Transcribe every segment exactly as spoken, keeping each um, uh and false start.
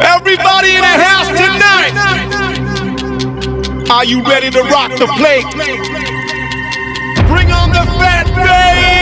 Everybody in the house tonight, are you ready to rock the plate? Bring on the fat bass.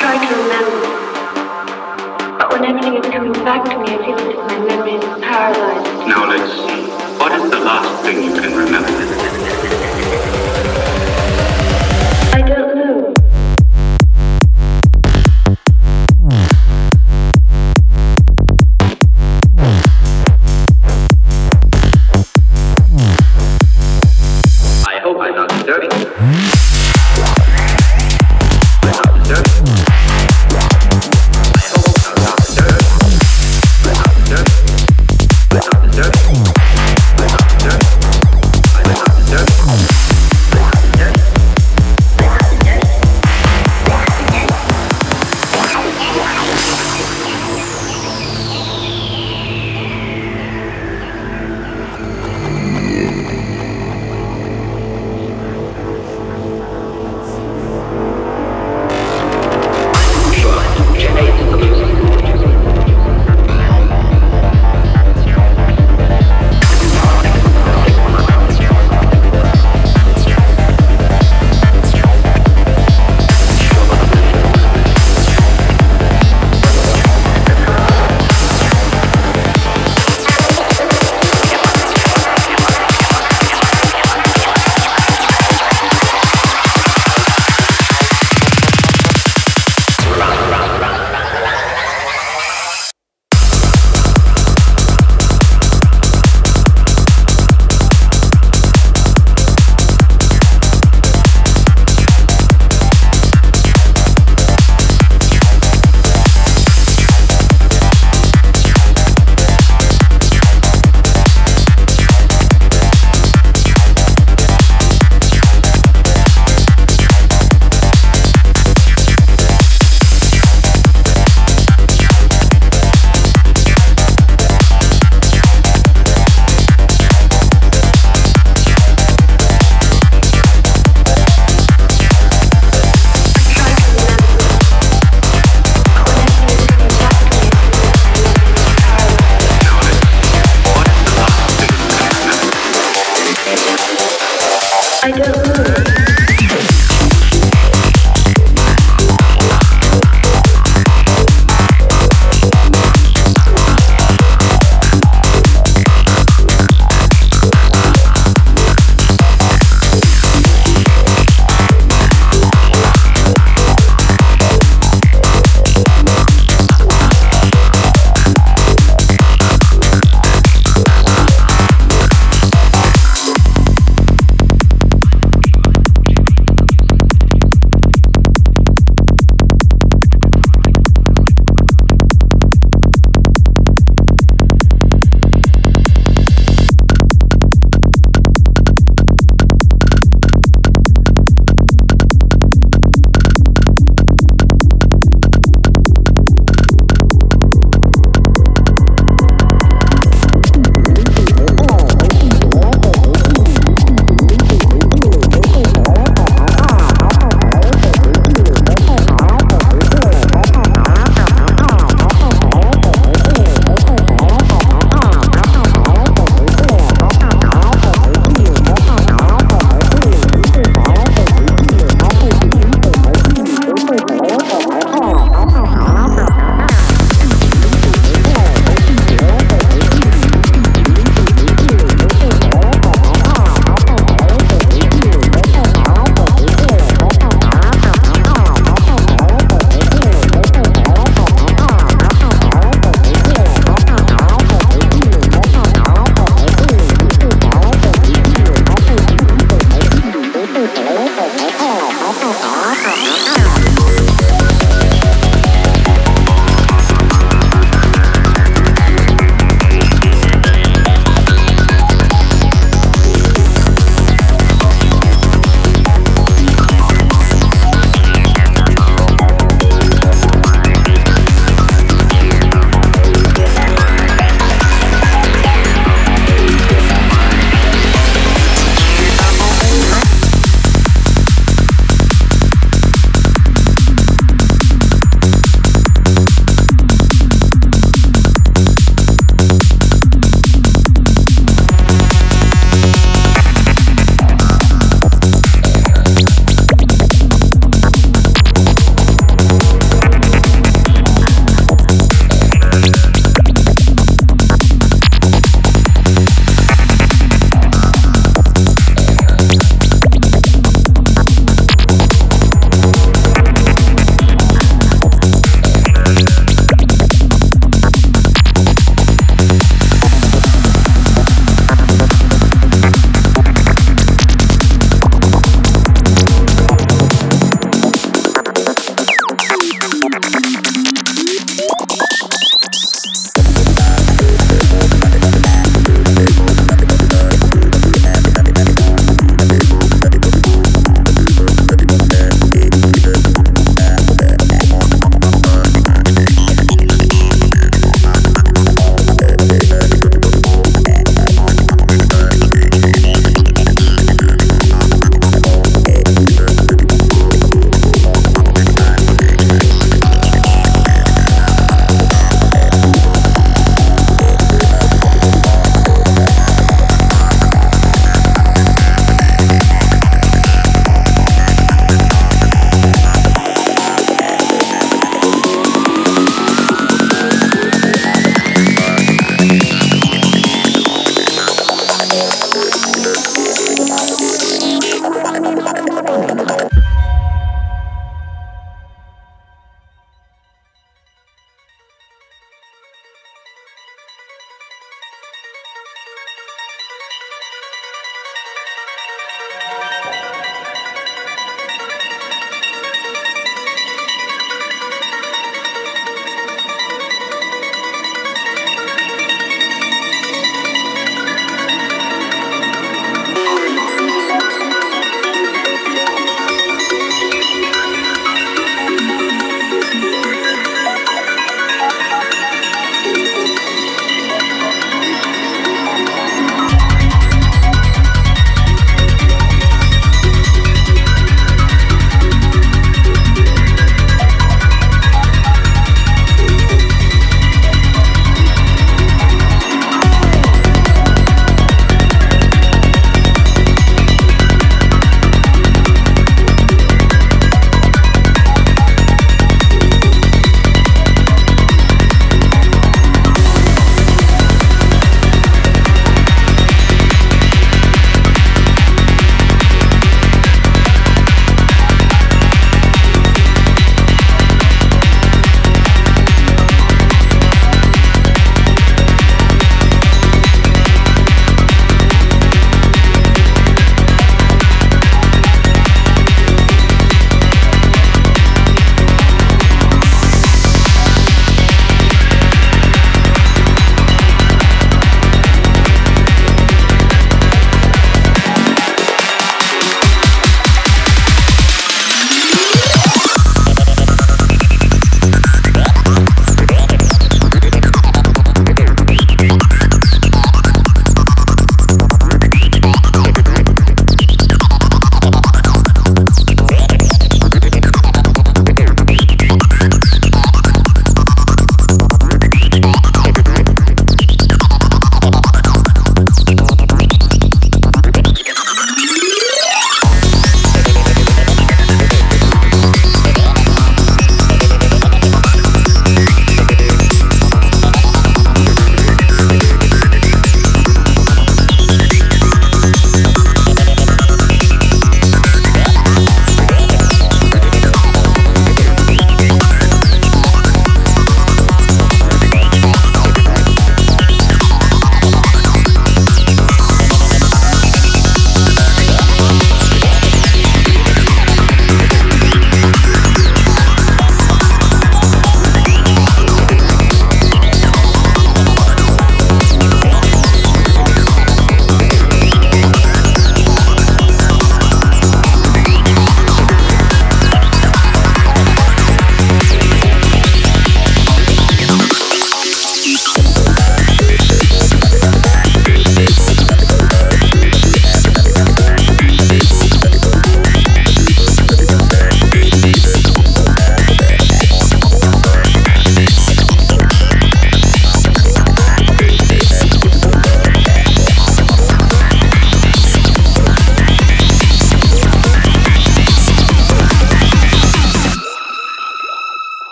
try to remember, but when everything is coming back to me, I feel as if my memory is paralyzed. Now let's see. What is the last thing you can remember?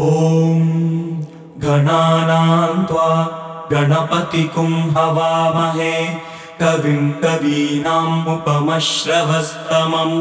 ॐ गणानां त्वा गणपतिं हवामहे कविं कवीनामुपमश्रवस्तमम्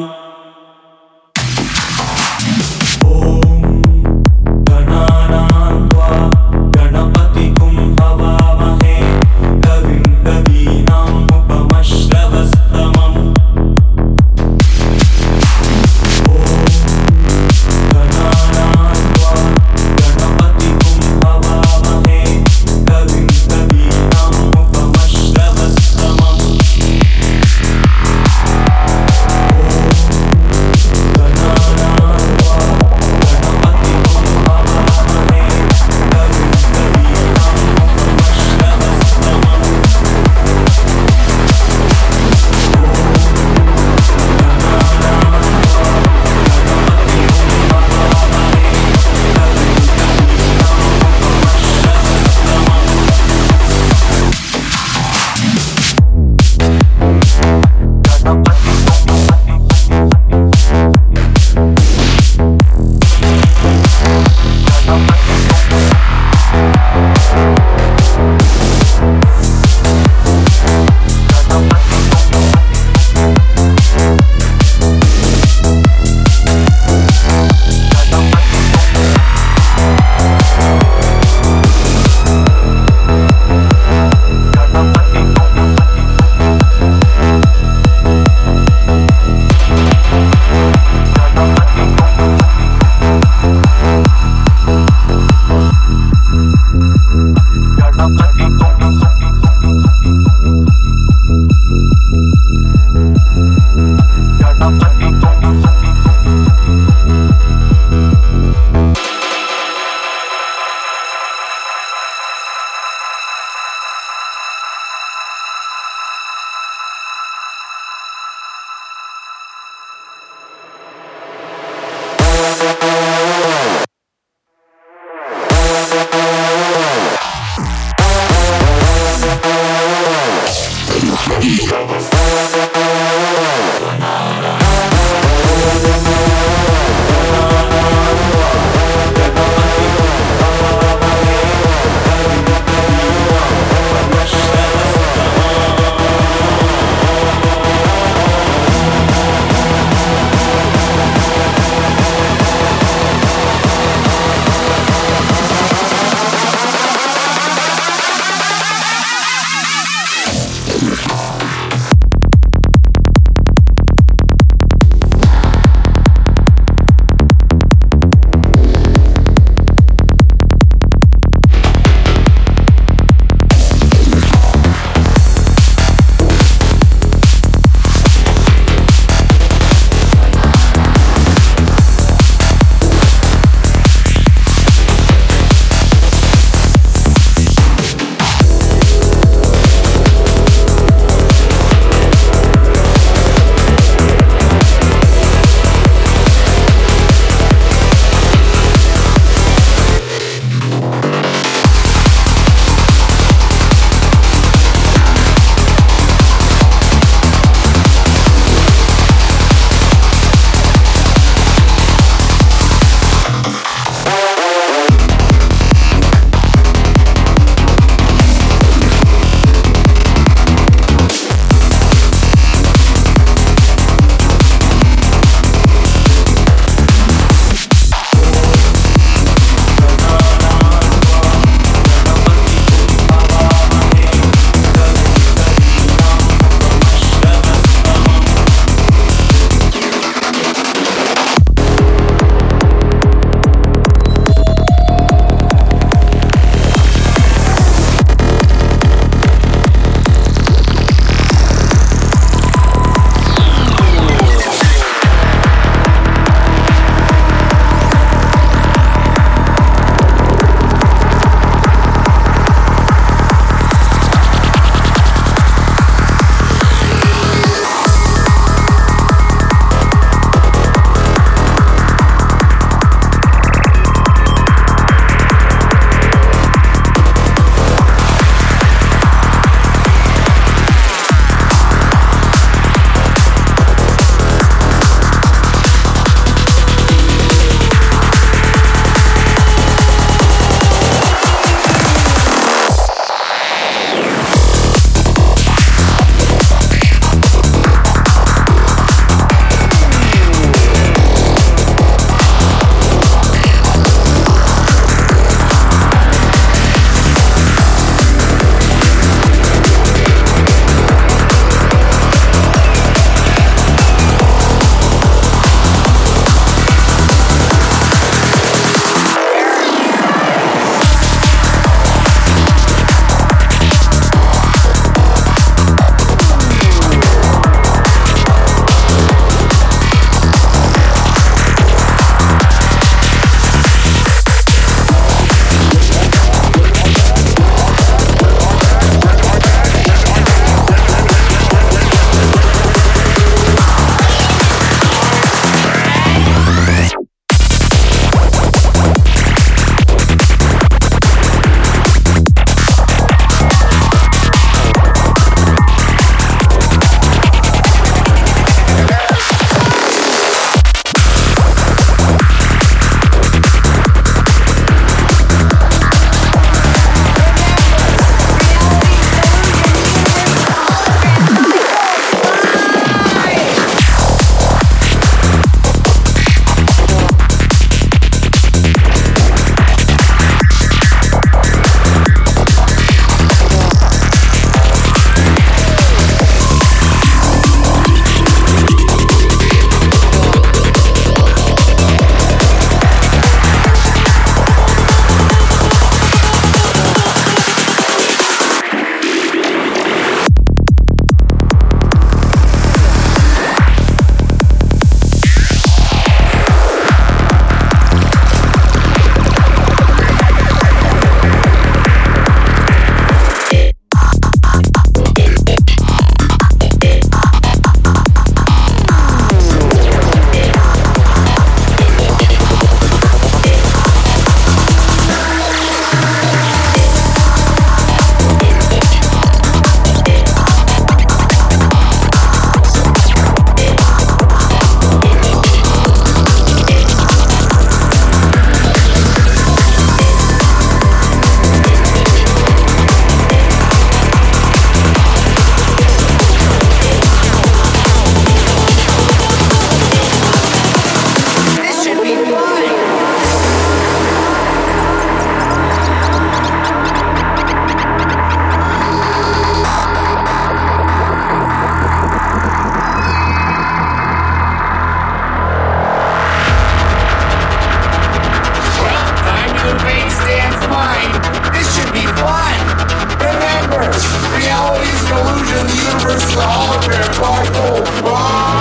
blind. Remember, reality is an illusion. The universe is a hologram, black hole.